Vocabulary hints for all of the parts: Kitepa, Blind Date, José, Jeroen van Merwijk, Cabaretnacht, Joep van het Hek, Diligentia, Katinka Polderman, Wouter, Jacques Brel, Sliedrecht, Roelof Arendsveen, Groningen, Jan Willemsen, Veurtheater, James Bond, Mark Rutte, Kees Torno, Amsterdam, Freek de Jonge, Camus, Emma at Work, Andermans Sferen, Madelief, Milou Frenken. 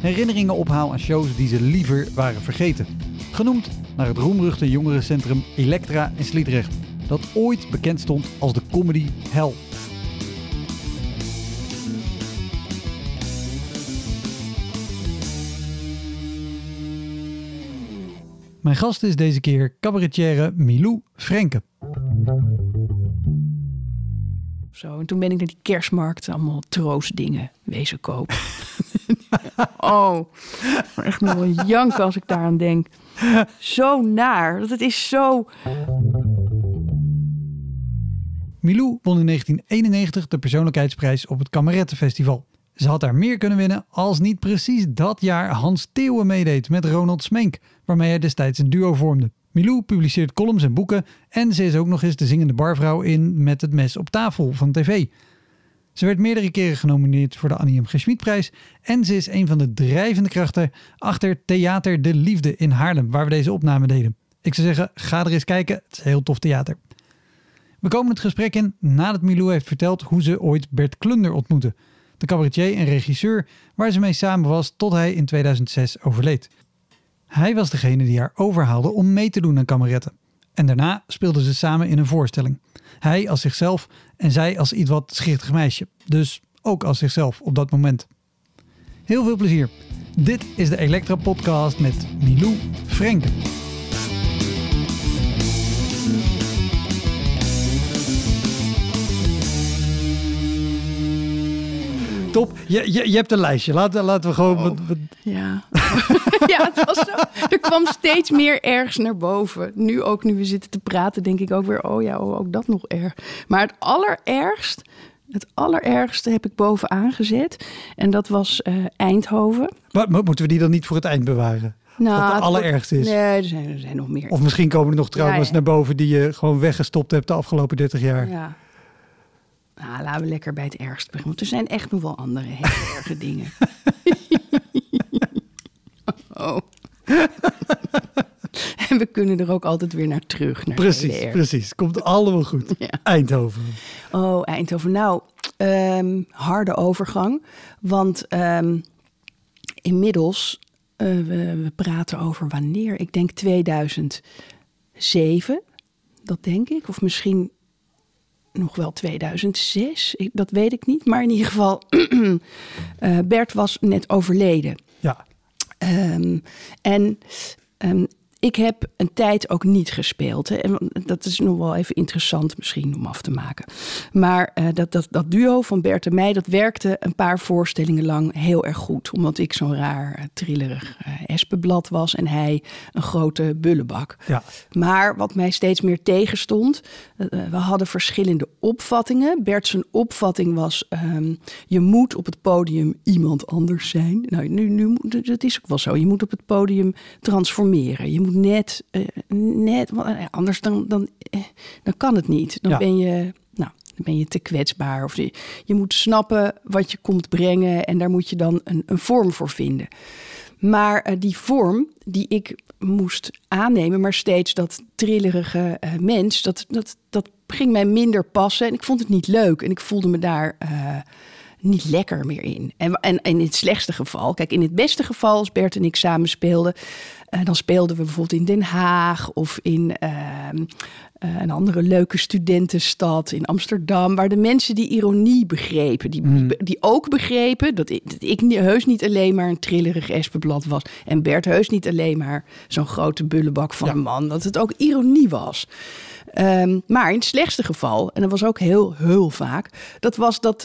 herinneringen ophaal aan shows die ze liever waren vergeten. Genoemd naar het roemruchte jongerencentrum Elektra in Sliedrecht, dat ooit bekend stond als de comedy hell. Mijn gast is deze keer cabaretière Milou Frenken. Zo, en toen ben ik naar die kerstmarkt allemaal troostdingen wezen kopen. Oh, echt nog wel janken als ik daaraan denk. Zo naar, dat het is zo... Milou won in 1991 de persoonlijkheidsprijs op het Cabarettenfestival. Ze had daar meer kunnen winnen als niet precies dat jaar Hans Theeuwen meedeed met Ronald Smenk, waarmee hij destijds een duo vormde. Milou publiceert columns en boeken en ze is ook nog eens de zingende barvrouw in Met het mes op tafel van tv. Ze werd meerdere keren genomineerd voor de Annie M. G. Schmidprijs en ze is een van de drijvende krachten achter Theater de Liefde in Haarlem, waar we deze opname deden. Ik zou zeggen, ga er eens kijken, het is een heel tof theater. We komen het gesprek in nadat Milou heeft verteld hoe ze ooit Bert Klunder ontmoette, de cabaretier en regisseur waar ze mee samen was tot hij in 2006 overleed. Hij was degene die haar overhaalde om mee te doen aan kameretten. En daarna speelden ze samen in een voorstelling. Hij als zichzelf en zij als iets wat schichtig meisje. Dus ook als zichzelf op dat moment. Heel veel plezier. Dit is de Elektra Podcast met Milou Frenken. Top. Je hebt een lijstje. Laten we gewoon... Ja. Ja, het was zo. Er kwam steeds meer ergens naar boven. Nu ook, nu we zitten te praten, denk ik ook weer... ook dat nog erg. Maar het allerergste heb ik bovenaan gezet. En dat was Eindhoven. Maar moeten we die dan niet voor het eind bewaren? Nou, wat het allerergste is? Nee, er zijn nog meer. Of misschien komen er nog trauma's naar boven... die je gewoon weggestopt hebt de afgelopen 30 jaar. Ja. Nou, laten we lekker bij het ergste beginnen. Want er zijn echt nog wel andere hele erge dingen. Oh. En we kunnen er ook altijd weer naar terug. Precies. Komt allemaal goed. Ja. Eindhoven. Oh, Eindhoven. Nou, harde overgang. Want inmiddels, we praten over wanneer. Ik denk 2007. Dat denk ik. Of misschien... nog wel 2006, dat weet ik niet. Maar in ieder geval, Bert was net overleden. Ja. Ik heb een tijd ook niet gespeeld. Hè. En dat is nog wel even interessant misschien om af te maken. Maar dat duo van Bert en mij, dat werkte een paar voorstellingen lang heel erg goed. Omdat ik zo'n raar, trillerig espenblad was en hij een grote bullebak. Ja. Maar wat mij steeds meer tegenstond, we hadden verschillende opvattingen. Bert zijn opvatting was, je moet op het podium iemand anders zijn. Nou, nu, dat is ook wel zo. Je moet op het podium transformeren. Je moet net anders dan kan het niet. Dan ben je te kwetsbaar. Of je moet snappen wat je komt brengen en daar moet je dan een vorm voor vinden. Maar die vorm die ik moest aannemen, maar steeds dat trillerige mens, dat ging mij minder passen en ik vond het niet leuk en ik voelde me daar... niet lekker meer in. En in het slechtste geval... Kijk, in het beste geval, als Bert en ik samen speelden... dan speelden we bijvoorbeeld in Den Haag... of in Een andere leuke studentenstad in Amsterdam, waar de mensen die ironie begrepen, die ook begrepen dat ik heus niet alleen maar een trillerig espenblad was en Bert heus niet alleen maar zo'n grote bullebak van een man, dat het ook ironie was. Maar in het slechtste geval, en dat was ook heel vaak, dat was dat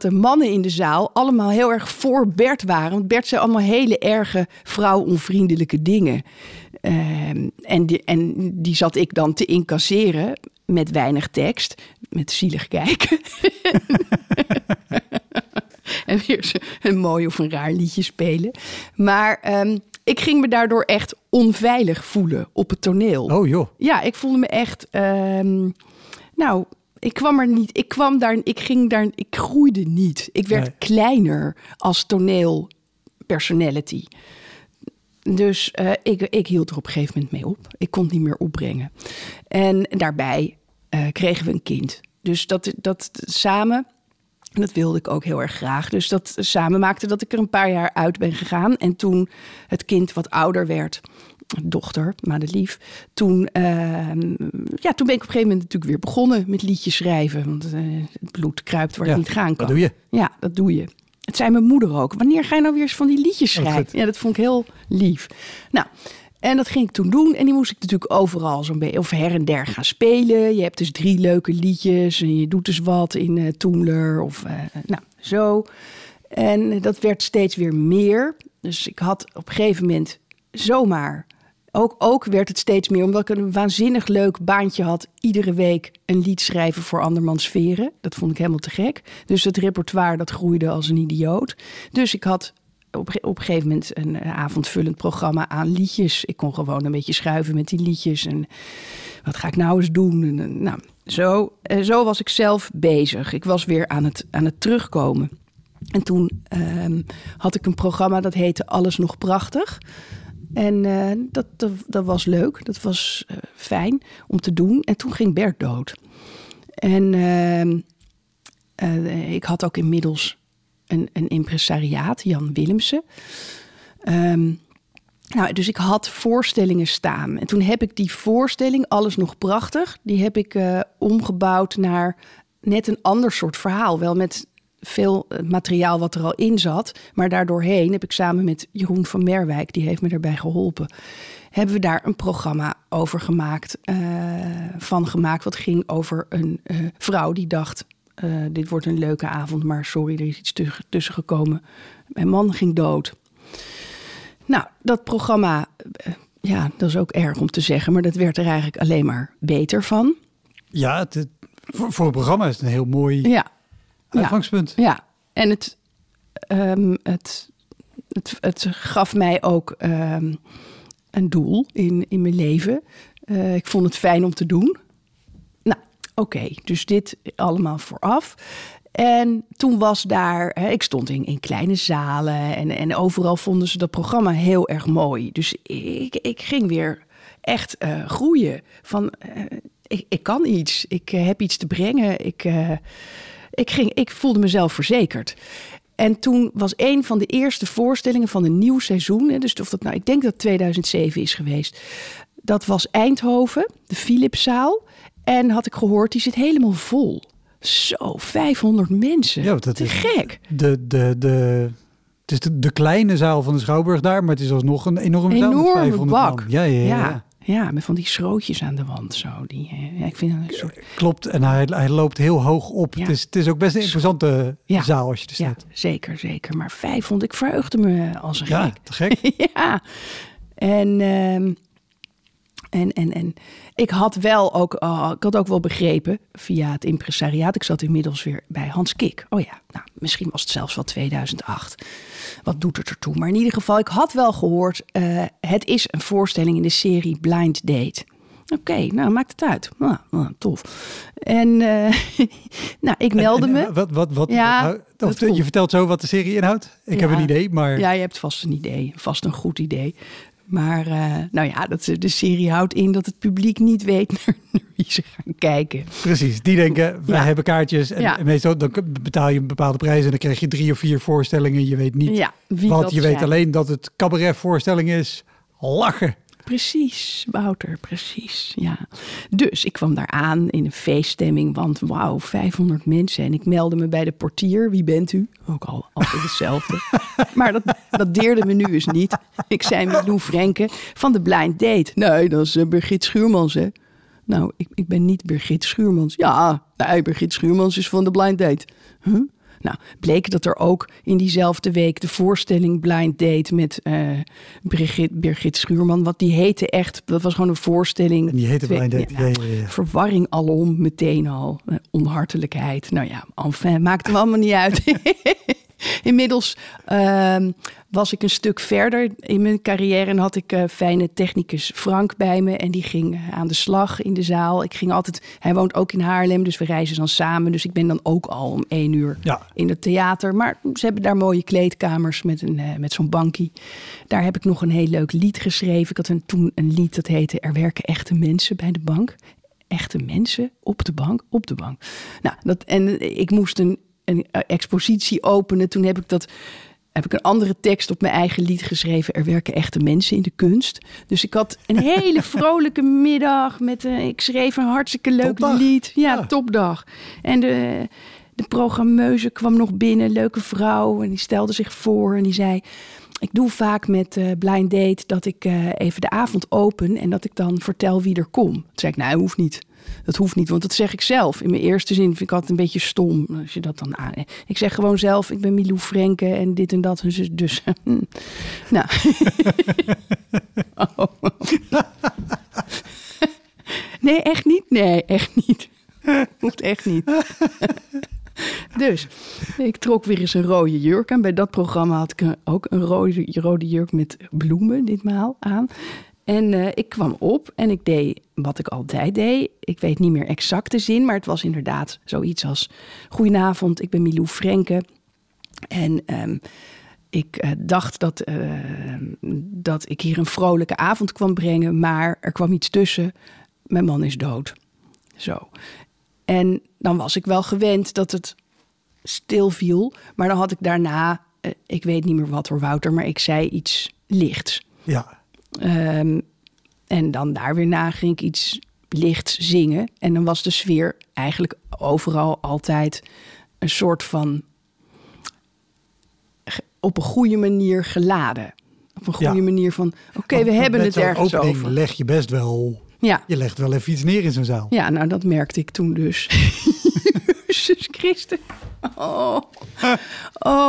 de mannen in de zaal allemaal heel erg voor Bert waren. Want Bert zei allemaal hele erge vrouwonvriendelijke dingen. En die zat ik dan te incasseren met weinig tekst, met zielig kijken. En weer een mooi of een raar liedje spelen. Maar ik ging me daardoor echt onveilig voelen op het toneel. Oh joh. Ja, ik voelde me echt... ik kwam er niet... Ik kwam daar... Ik ging daar... Ik groeide niet. Ik werd kleiner als toneelpersonality. Dus ik hield er op een gegeven moment mee op. Ik kon het niet meer opbrengen. En daarbij kregen we een kind. Dus dat samen... En dat wilde ik ook heel erg graag. Dus dat samen maakte dat ik er een paar jaar uit ben gegaan. En toen het kind wat ouder werd, dochter, Madelief. Toen ben ik op een gegeven moment natuurlijk weer begonnen met liedjes schrijven. Want het bloed kruipt waar het niet gaan kan. Dat doe je. Ja, dat doe je. Het zei mijn moeder ook. Wanneer ga je nou weer eens van die liedjes schrijven? Ja, dat vond ik heel lief. Nou... En dat ging ik toen doen. En die moest ik natuurlijk overal zo'n beetje of her en der gaan spelen. Je hebt dus 3 leuke liedjes. En je doet dus wat in Toemler of zo. En dat werd steeds weer meer. Dus ik had op een gegeven moment zomaar... Ook werd het steeds meer, omdat ik een waanzinnig leuk baantje had. Iedere week een lied schrijven voor Andermans Sferen. Dat vond ik helemaal te gek. Dus het repertoire, dat groeide als een idioot. Dus ik had... Op een gegeven moment een avondvullend programma aan liedjes. Ik kon gewoon een beetje schuiven met die liedjes. En wat ga ik nou eens doen? En, zo was ik zelf bezig. Ik was weer aan het terugkomen. En toen had ik een programma dat heette Alles nog prachtig. En dat was leuk. Dat was fijn om te doen. En toen ging Bert dood. En ik had ook inmiddels... Een impresariaat, Jan Willemsen. Dus ik had voorstellingen staan. En toen heb ik die voorstelling, Alles nog prachtig... die heb ik omgebouwd naar net een ander soort verhaal. Wel met veel materiaal wat er al in zat. Maar daardoorheen heb ik samen met Jeroen van Merwijk... die heeft me daarbij geholpen... hebben we daar een programma over gemaakt. Wat ging over een vrouw die dacht... dit wordt een leuke avond, maar sorry, er is iets tussen gekomen. Mijn man ging dood. Nou, dat programma, dat is ook erg om te zeggen... maar dat werd er eigenlijk alleen maar beter van. Ja, voor het programma is het een heel mooi uitgangspunt. Ja, en het gaf mij ook een doel in mijn leven. Ik vond het fijn om te doen... Oké, dus dit allemaal vooraf. En toen was daar... ik stond in kleine zalen en overal vonden ze dat programma heel erg mooi. Dus ik ging weer echt groeien. Ik kan iets, ik heb iets te brengen. Ik voelde mezelf verzekerd. En toen was een van de eerste voorstellingen van een nieuw seizoen... dus ik denk dat 2007 is geweest. Dat was Eindhoven, de Philipszaal... En had ik gehoord, die zit helemaal vol. Zo, 500 mensen. Ja, dat is gek. Het is de kleine zaal van de Schouwburg daar, maar het is alsnog een enorme zaal met 500 bak. Man. Ja. Ja, met van die schrootjes aan de wand. Zo. Ik vind een soort... Klopt, en hij loopt heel hoog op. Ja. Het is ook best een interessante zaal als je er staat. Ja, zeker. Maar 500, ik verheugde me als een gek. Ja, te gek. Ja, en... ik had wel ook... ik had ook wel begrepen via het impresariaat... ik zat inmiddels weer bij Hans Kik. Misschien was het zelfs wel 2008. Wat doet het ertoe? Maar in ieder geval, ik had wel gehoord... het is een voorstelling in de serie Blind Date. Oké, maakt het uit. Tof. En ik meldde me. Wat? Ja, of je vertelt zo wat de serie inhoudt? Ik heb een idee, maar... Ja, je hebt vast een idee. Vast een goed idee. Maar de serie houdt in dat het publiek niet weet naar wie ze gaan kijken. Precies, die denken, wij hebben kaartjes. En meestal dan betaal je een bepaalde prijs en dan krijg je 3 of 4 voorstellingen. Je weet niet wat, je weet alleen dat het cabaretvoorstelling is. Lachen. Precies, Wouter, precies, ja. Dus ik kwam daar aan in een feeststemming, want wauw, 500 mensen. En ik meldde me bij de portier. Wie bent u? Ook al altijd hetzelfde. Maar dat deerde me nu eens niet. Ik zei Milou Frenken van de Blind Date. Nee, dat is Birgit Schuurmans, hè. Nou, ik ben niet Birgit Schuurmans. Ja, nee, Birgit Schuurmans is van de Blind Date. Huh? Nou, bleek dat er ook in diezelfde week de voorstelling Blind Date met Birgit Schuurman. Wat die heette echt, dat was gewoon een voorstelling. En die heette Blind Date. Ja, ja. Verwarring alom, meteen al. Onhartelijkheid. Nou ja, enfin, maakt hem allemaal niet uit. Inmiddels was ik een stuk verder in mijn carrière en had ik fijne technicus Frank bij me. En die ging aan de slag in de zaal. Ik ging altijd, hij woont ook in Haarlem, dus we reizen dan samen. Dus ik ben dan ook al om 1:00 in het theater. Maar ze hebben daar mooie kleedkamers met zo'n bankie. Daar heb ik nog een heel leuk lied geschreven. Ik had toen een lied dat heette Er werken echte mensen bij de bank. Echte mensen op de bank, op de bank. Nou, en ik moest een expositie openen. Toen heb ik een andere tekst op mijn eigen lied geschreven. Er werken echte mensen in de kunst. Dus ik had een hele vrolijke middag. Ik schreef een hartstikke leuk lied. Ja, topdag. En de programmeuse kwam nog binnen. Leuke vrouw. En die stelde zich voor. En die zei, ik doe vaak met Blind Date dat ik even de avond open. En dat ik dan vertel wie er komt. Toen zei ik, nou, hoeft niet. Dat hoeft niet, want dat zeg ik zelf. In mijn eerste zin vind ik altijd een beetje stom als je dat dan aan. Ik zeg gewoon zelf, ik ben Milou Frenken en dit en dat. Dus nou. Oh. Nee, echt niet? Nee, echt niet. Hoeft echt niet. Dus ik trok weer eens een rode jurk aan. Bij dat programma had ik ook een rode jurk met bloemen ditmaal aan. En ik kwam op en ik deed wat ik altijd deed. Ik weet niet meer exact de zin, maar het was inderdaad zoiets als... Goedenavond, ik ben Milou Frenken. En ik dacht dat ik hier een vrolijke avond kwam brengen... maar er kwam iets tussen. Mijn man is dood. Zo. En dan was ik wel gewend dat het stil viel. Maar dan had ik daarna, ik weet niet meer wat hoor Wouter... maar ik zei iets lichts. Ja. En dan daar weer na ging ik iets lichts zingen. En dan was de sfeer eigenlijk overal altijd een soort van... op een goede manier geladen. Op een goede manier van, oké, we hebben het ergens opening over. Leg je best wel... Ja. Je legt wel even iets neer in zo'n zaal. Ja, nou dat merkte ik toen dus. Jezus Christus. Oh,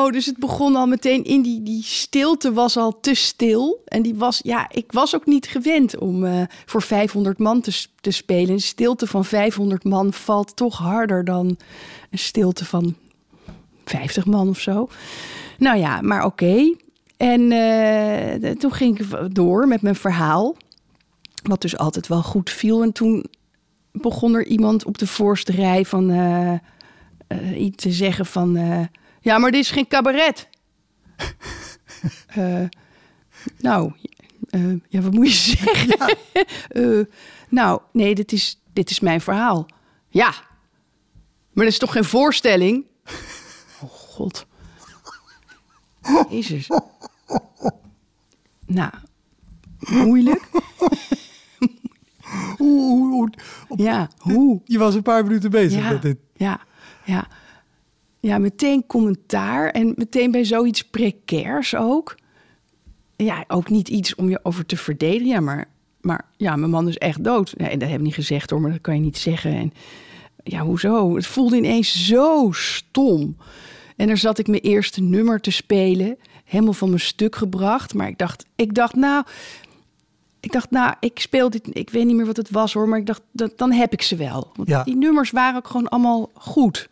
dus het begon al meteen in die stilte was al te stil. En die was, ik was ook niet gewend om voor 500 man te spelen. Een stilte van 500 man valt toch harder dan een stilte van 50 man of zo. Nou ja, maar oké. En toen ging ik door met mijn verhaal. Wat dus altijd wel goed viel. En toen begon er iemand op de voorste rij van... iets te zeggen van... ja, maar dit is geen cabaret. Wat moet je zeggen? Ja. Dit is mijn verhaal. Ja, maar dat is toch geen voorstelling? Oh, god. Jezus. Nou, moeilijk. Hoe? Je was een paar minuten bezig met dit. Ja, meteen commentaar en meteen bij zoiets precairs ook. Ja, ook niet iets om je over te verdedigen. Ja, maar mijn man is echt dood. Nee, dat heb ik niet gezegd hoor, maar dat kan je niet zeggen. En, ja, hoezo? Het voelde ineens zo stom. En daar zat ik mijn eerste nummer te spelen. Helemaal van mijn stuk gebracht. Maar ik dacht, ik speel dit, ik weet niet meer wat het was hoor, maar ik dacht, dan heb ik ze wel. Want die nummers waren ook gewoon allemaal goed.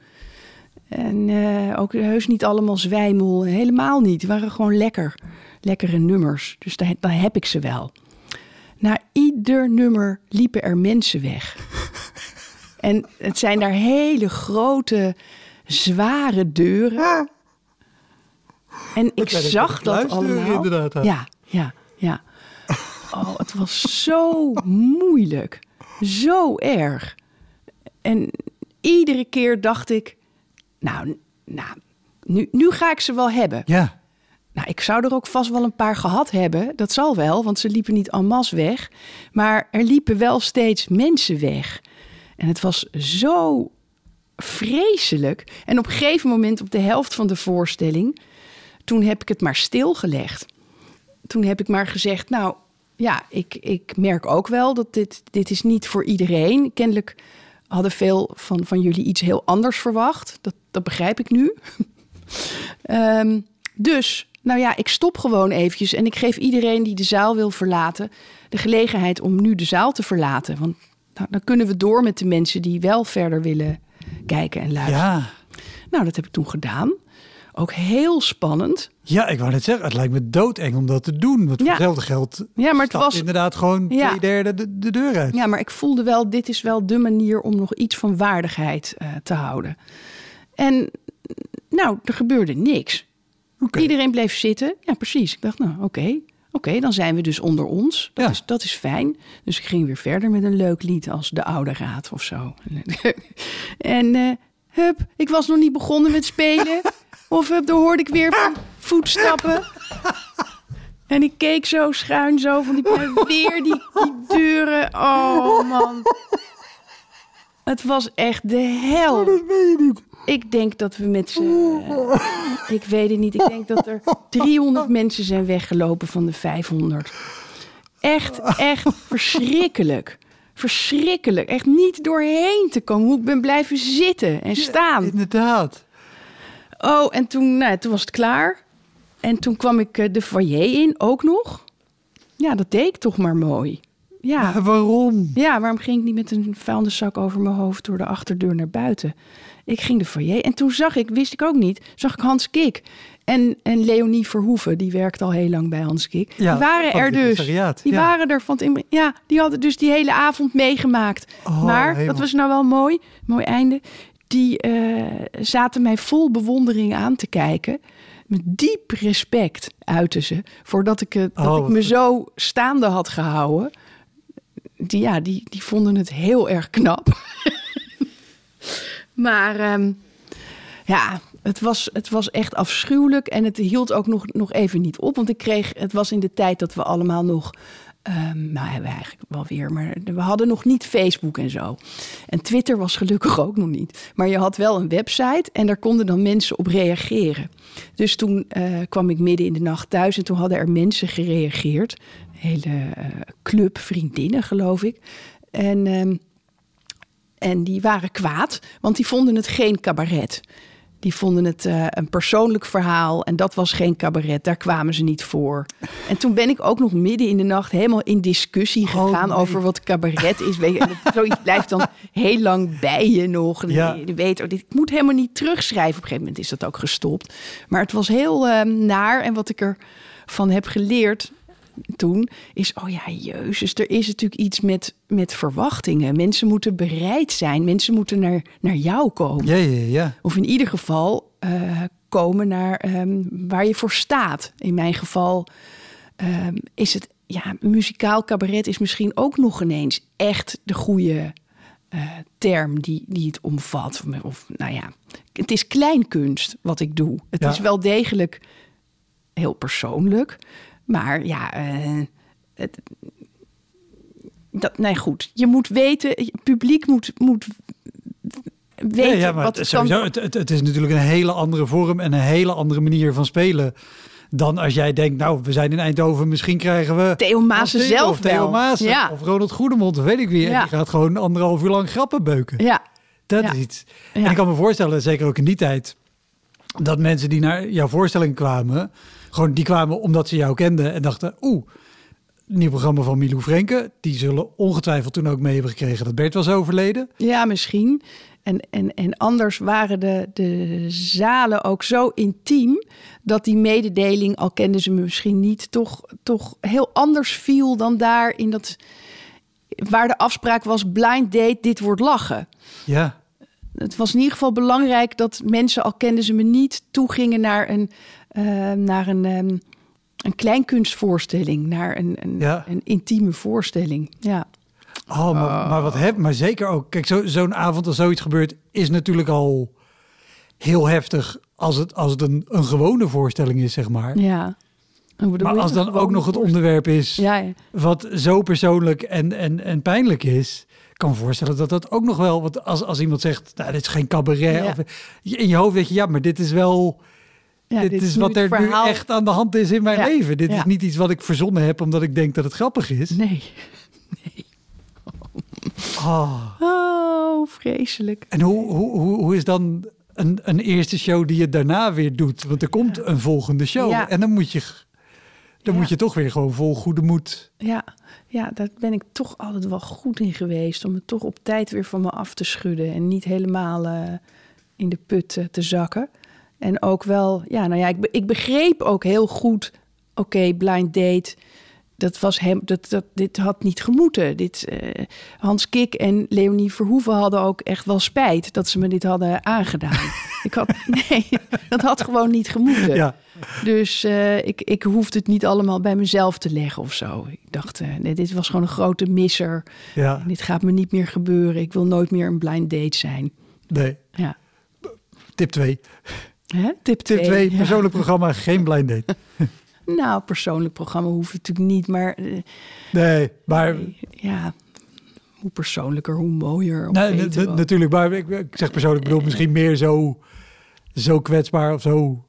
En ook heus niet allemaal zwijmel, helemaal niet. Het waren gewoon lekkere nummers. Dus dan heb ik ze wel. Na ieder nummer liepen er mensen weg. En het zijn daar hele grote, zware deuren. En ik zag dat allemaal. Inderdaad, ja. Oh, het was zo moeilijk. Zo erg. En iedere keer dacht ik... Nou, nu ga ik ze wel hebben. Ja. Nou, ik zou er ook vast wel een paar gehad hebben. Dat zal wel, want ze liepen niet en masse weg. Maar er liepen wel steeds mensen weg. En het was zo vreselijk. En op een gegeven moment, op de helft van de voorstelling, toen heb ik het maar stilgelegd. Toen heb ik maar gezegd, nou ja, ik merk ook wel dat dit is niet voor iedereen. Kennelijk hadden veel van jullie iets heel anders verwacht. Dat begrijp ik nu. Dus, nou ja, ik stop gewoon eventjes en ik geef iedereen die de zaal wil verlaten de gelegenheid om nu de zaal te verlaten. Want nou, dan kunnen we door met de mensen die wel verder willen kijken en luisteren. Ja. Nou, dat heb ik toen gedaan. Ook heel spannend. Ja, ik wou net zeggen, het lijkt me doodeng om dat te doen. Want voor hetzelfde geld maar het was inderdaad gewoon twee derde de deur uit. Ja, maar ik voelde wel, dit is wel de manier om nog iets van waardigheid te houden. En nou, er gebeurde niks. Okay. Iedereen bleef zitten. Ja, precies. Ik dacht, nou, oké, dan zijn we dus onder ons. Dat is fijn. Dus ik ging weer verder met een leuk lied als De Oude Raad of zo. En ik was nog niet begonnen met spelen. Of dan hoorde ik weer van voetstappen. En ik keek zo schuin zo van weer die deuren. Oh, man. Het was echt de hel. Oh, dat weet je niet. Ik denk dat we met ik weet het niet. Ik denk dat er 300 mensen zijn weggelopen van de 500. Echt verschrikkelijk. Verschrikkelijk. Echt niet doorheen te komen. Hoe ik ben blijven zitten en staan. Ja, inderdaad. Oh, en toen was het klaar. En toen kwam ik de foyer in, ook nog. Ja, dat deed ik toch maar mooi. Ja. Maar waarom? Ja, waarom ging ik niet met een vuilniszak over mijn hoofd door de achterdeur naar buiten? Ik ging de foyer en toen zag ik Hans Kik en Leonie Verhoeven, die werkt al heel lang bij Hans Kik. Ja, die waren er dus. Waren er van. Ja, die hadden dus die hele avond meegemaakt. Oh, maar helemaal. Dat was nou wel mooi einde. Die zaten mij vol bewondering aan te kijken. Met diep respect uiten ze voordat ik me zo staande had gehouden. Die vonden het heel erg knap. Maar het was echt afschuwelijk. En het hield ook nog even niet op. Want het was in de tijd dat we allemaal nog... nou, hebben we eigenlijk wel weer. Maar we hadden nog niet Facebook en zo. En Twitter was gelukkig ook nog niet. Maar je had wel een website en daar konden dan mensen op reageren. Dus toen kwam ik midden in de nacht thuis en toen hadden er mensen gereageerd. Een hele club vriendinnen, geloof ik. En die waren kwaad, want die vonden het geen cabaret. Die vonden het een persoonlijk verhaal en dat was geen cabaret. Daar kwamen ze niet voor. En toen ben ik ook nog midden in de nacht helemaal in discussie gegaan over wat cabaret is. Zoiets blijft dan heel lang bij je nog. Ja. Je weet, dit moet helemaal niet terugschrijven. Op een gegeven moment is dat ook gestopt. Maar het was heel naar. En wat ik ervan heb geleerd toen is, jezus, er is natuurlijk iets met verwachtingen. Mensen moeten bereid zijn. Mensen moeten naar jou komen. Ja. Of in ieder geval komen naar waar je voor staat. In mijn geval is het, muzikaal cabaret is misschien ook nog ineens echt de goede term die het omvat. Of, het is kleinkunst wat ik doe. Het is wel degelijk heel persoonlijk. Maar goed. Je moet weten, het publiek moet weten wat het sowieso, kan. Het is natuurlijk een hele andere vorm en een hele andere manier van spelen dan als jij denkt, we zijn in Eindhoven, misschien krijgen we Theo Maassen zelf of Theo Maassen, of Ronald Goedemond, weet ik wie. En die gaat gewoon 1,5 uur lang grappen beuken. Ja. Dat is iets. Ja. En ik kan me voorstellen, zeker ook in die tijd, dat mensen die naar jouw voorstelling kwamen, gewoon die kwamen omdat ze jou kenden en dachten, nieuw programma van Milou Frenken. Die zullen ongetwijfeld toen ook mee hebben gekregen dat Bert was overleden. Ja, misschien. En anders waren de zalen ook zo intiem dat die mededeling, al kenden ze me misschien niet, toch heel anders viel dan daar in dat waar de afspraak was, blind date, dit wordt lachen. Ja. Het was in ieder geval belangrijk dat mensen, al kenden ze me niet, toegingen naar een kleinkunstvoorstelling, naar een intieme voorstelling. Ja. Oh, maar zeker ook. Kijk, zo'n avond als zoiets gebeurt, is natuurlijk al heel heftig als het een gewone voorstelling is, zeg maar. Ja. Maar als dan ook nog het onderwerp is wat zo persoonlijk en pijnlijk is, kan me voorstellen dat dat ook nog wel. Want als iemand zegt, nou, dit is geen cabaret. Ja. Of, in je hoofd weet je, ja, maar dit is wel. Ja, dit is wat er nu echt aan de hand is in mijn leven. Dit is niet iets wat ik verzonnen heb omdat ik denk dat het grappig is. Nee. Oh, vreselijk. En hoe is dan een eerste show die je daarna weer doet? Want er komt een volgende show. Ja. En dan moet je. Dan moet je toch weer gewoon vol goede moed. Ja, daar ben ik toch altijd wel goed in geweest. Om het toch op tijd weer van me af te schudden. En niet helemaal in de put te zakken. En ook wel, ik begreep ook heel goed. Oké, Blind Date, dat was hem. Dit had niet gemoeten. Hans Kik en Leonie Verhoeven hadden ook echt wel spijt dat ze me dit hadden aangedaan. Dat had gewoon niet gemoeten. Ja. Dus ik hoefde het niet allemaal bij mezelf te leggen of zo. Ik dacht, dit was gewoon een grote misser. Ja. Dit gaat me niet meer gebeuren. Ik wil nooit meer een blind date zijn. Nee. Ja. Tip 2. Tip 2, persoonlijk programma, geen blind date. Nou, persoonlijk programma hoeft natuurlijk niet, maar. Ja. Hoe persoonlijker, hoe mooier. Natuurlijk, maar ik zeg persoonlijk, bedoel misschien meer zo kwetsbaar of zo.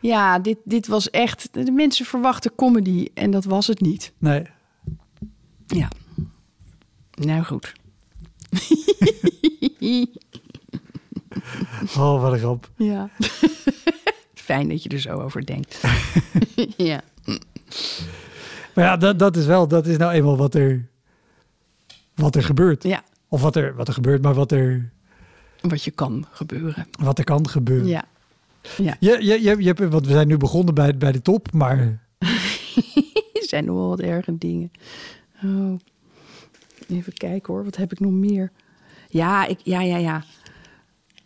Ja, dit was echt. De mensen verwachten comedy en dat was het niet. Nee. Ja. Nou goed. Oh, wat een grap. Ja. Fijn dat je er zo over denkt. Ja. Maar ja, dat is nou eenmaal wat er gebeurt. Ja. Of wat er gebeurt, maar wat je kan gebeuren. Wat er kan gebeuren. Ja. Ja. Je hebt, want we zijn nu begonnen bij de top, maar. Er zijn nog wel wat erge dingen. Oh. Even kijken hoor, wat heb ik nog meer? Ja, ja.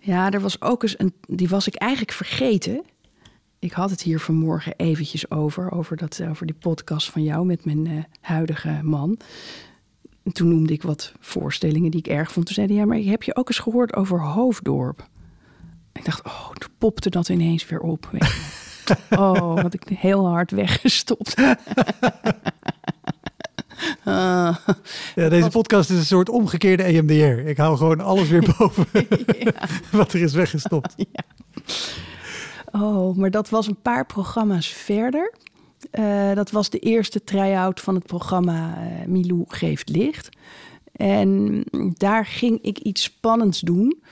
Ja, er was ook eens die was ik eigenlijk vergeten. Ik had het hier vanmorgen eventjes over die podcast van jou met mijn huidige man. En toen noemde ik wat voorstellingen die ik erg vond. Toen zei hij, ja, maar heb je ook eens gehoord over Hoofddorp? Ik dacht, oh, toen popte dat ineens weer op. Weet je. Oh, had ik heel hard weggestopt. Ja, deze podcast is een soort omgekeerde EMDR. Ik hou gewoon alles weer boven wat er is weggestopt. Ja. Oh, maar dat was een paar programma's verder. Dat was de eerste try-out van het programma Milou geeft licht. En daar ging ik iets spannends doen.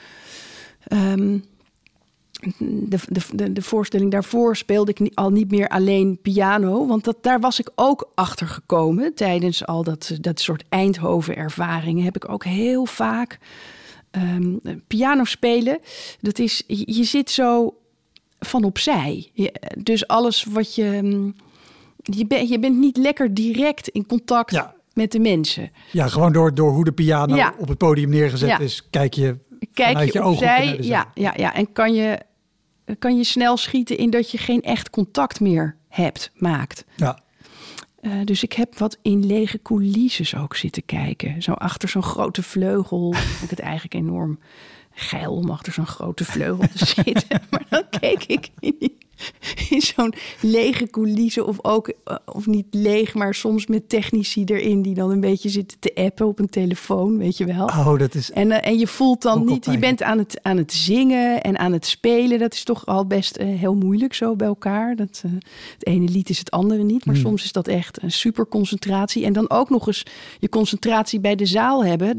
De voorstelling daarvoor speelde ik al niet meer alleen piano. Want daar was ik ook achter gekomen. Tijdens al dat soort Eindhoven-ervaringen heb ik ook heel vaak piano spelen. Dat is, je zit zo van opzij. Dus alles wat je bent niet lekker direct in contact met de mensen. Ja, gewoon door hoe de piano op het podium neergezet is, kijk je opzij, ja, en kan je snel schieten in dat je geen echt contact meer maakt. Ja. Dus ik heb wat in lege coulisses ook zitten kijken. Zo achter zo'n grote vleugel. Vond ik het eigenlijk enorm geil om achter zo'n grote vleugel te zitten. Maar dan keek ik in zo'n lege coulisse. Of ook, of niet leeg, maar soms met technici erin. Die dan een beetje zitten te appen op een telefoon, weet je wel. Oh, dat is. En je voelt dan niet. Je bent aan het zingen en aan het spelen. Dat is toch al best heel moeilijk zo bij elkaar. Dat, het ene lied is het andere niet. Maar soms is dat echt een superconcentratie. En dan ook nog eens je concentratie bij de zaal hebben.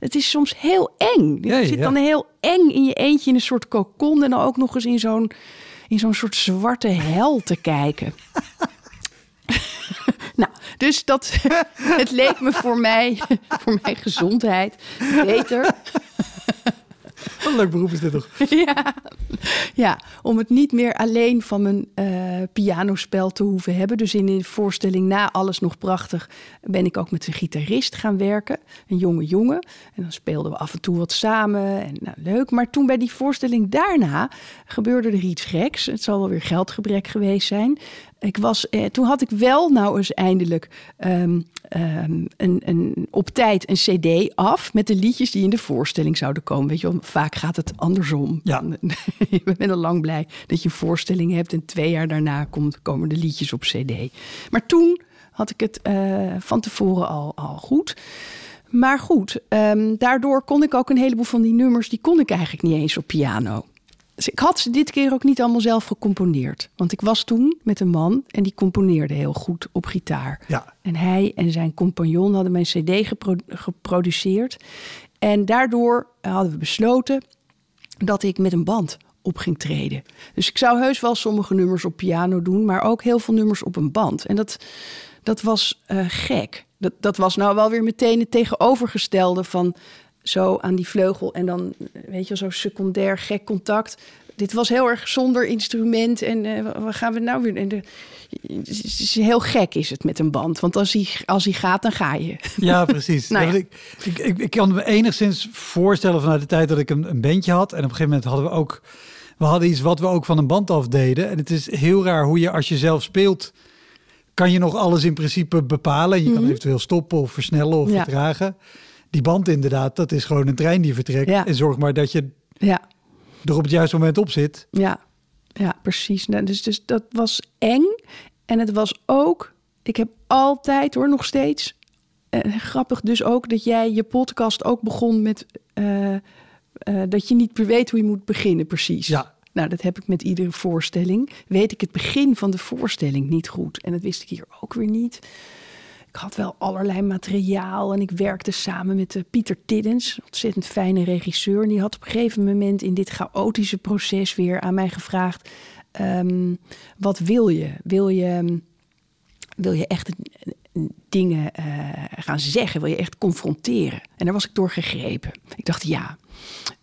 Het is soms heel eng. Je zit dan heel eng in je eentje in een soort cocon. En dan ook nog eens in zo'n soort zwarte hel te kijken. Nou, dus het leek me voor mijn gezondheid beter. Wat een leuk beroep is dit toch? Ja, om het niet meer alleen van mijn pianospel te hoeven hebben. Dus in de voorstelling na Alles nog prachtig ben ik ook met een gitarist gaan werken. Een jonge jongen. En dan speelden we af en toe wat samen. En, nou, leuk. Maar toen bij die voorstelling daarna gebeurde er iets geks. Het zal wel weer geldgebrek geweest zijn. Ik was, toen had ik wel nou eens eindelijk op tijd een cd af met de liedjes die in de voorstelling zouden komen. Weet je wel, vaak gaat het andersom. Ja. Ik ben al lang blij dat je een voorstelling hebt en 2 jaar daarna komen de liedjes op cd. Maar toen had ik het van tevoren al goed. Maar goed, daardoor kon ik ook een heleboel van die nummers, die kon ik eigenlijk niet eens op piano. Dus ik had ze dit keer ook niet allemaal zelf gecomponeerd. Want ik was toen met een man en die componeerde heel goed op gitaar. Ja. En hij en zijn compagnon hadden mijn cd geproduceerd. En daardoor hadden we besloten dat ik met een band op ging treden. Dus ik zou heus wel sommige nummers op piano doen, maar ook heel veel nummers op een band. En dat was gek. Dat was nou wel weer meteen het tegenovergestelde van zo aan die vleugel en dan, weet je, zo secundair gek contact. Dit was heel erg zonder instrument en wat gaan we nou weer? En heel gek is het met een band, want als hij gaat, dan ga je. Ja, precies. Nou ja. Ik kan me enigszins voorstellen vanuit de tijd dat ik een bandje had en op een gegeven moment hadden we ook, we hadden iets wat we ook van een band af deden en het is heel raar hoe je als je zelf speelt kan je nog alles in principe bepalen. Je kan eventueel stoppen of versnellen of vertragen. Die band inderdaad, dat is gewoon een trein die vertrekt. Ja. En zorg maar dat je er op het juiste moment op zit. Ja, precies. Nou, dus dat was eng. En het was ook, ik heb altijd hoor, nog steeds... grappig dus ook dat jij je podcast ook begon met... dat je niet weet hoe je moet beginnen precies. Ja. Nou, dat heb ik met iedere voorstelling. Weet ik het begin van de voorstelling niet goed. En dat wist ik hier ook weer niet. Ik had wel allerlei materiaal en ik werkte samen met Pieter Tiddens, ontzettend fijne regisseur. En die had op een gegeven moment in dit chaotische proces weer aan mij gevraagd... wat wil je? Wil je echt dingen gaan zeggen? Wil je echt confronteren? En daar was ik door gegrepen. Ik dacht, ja,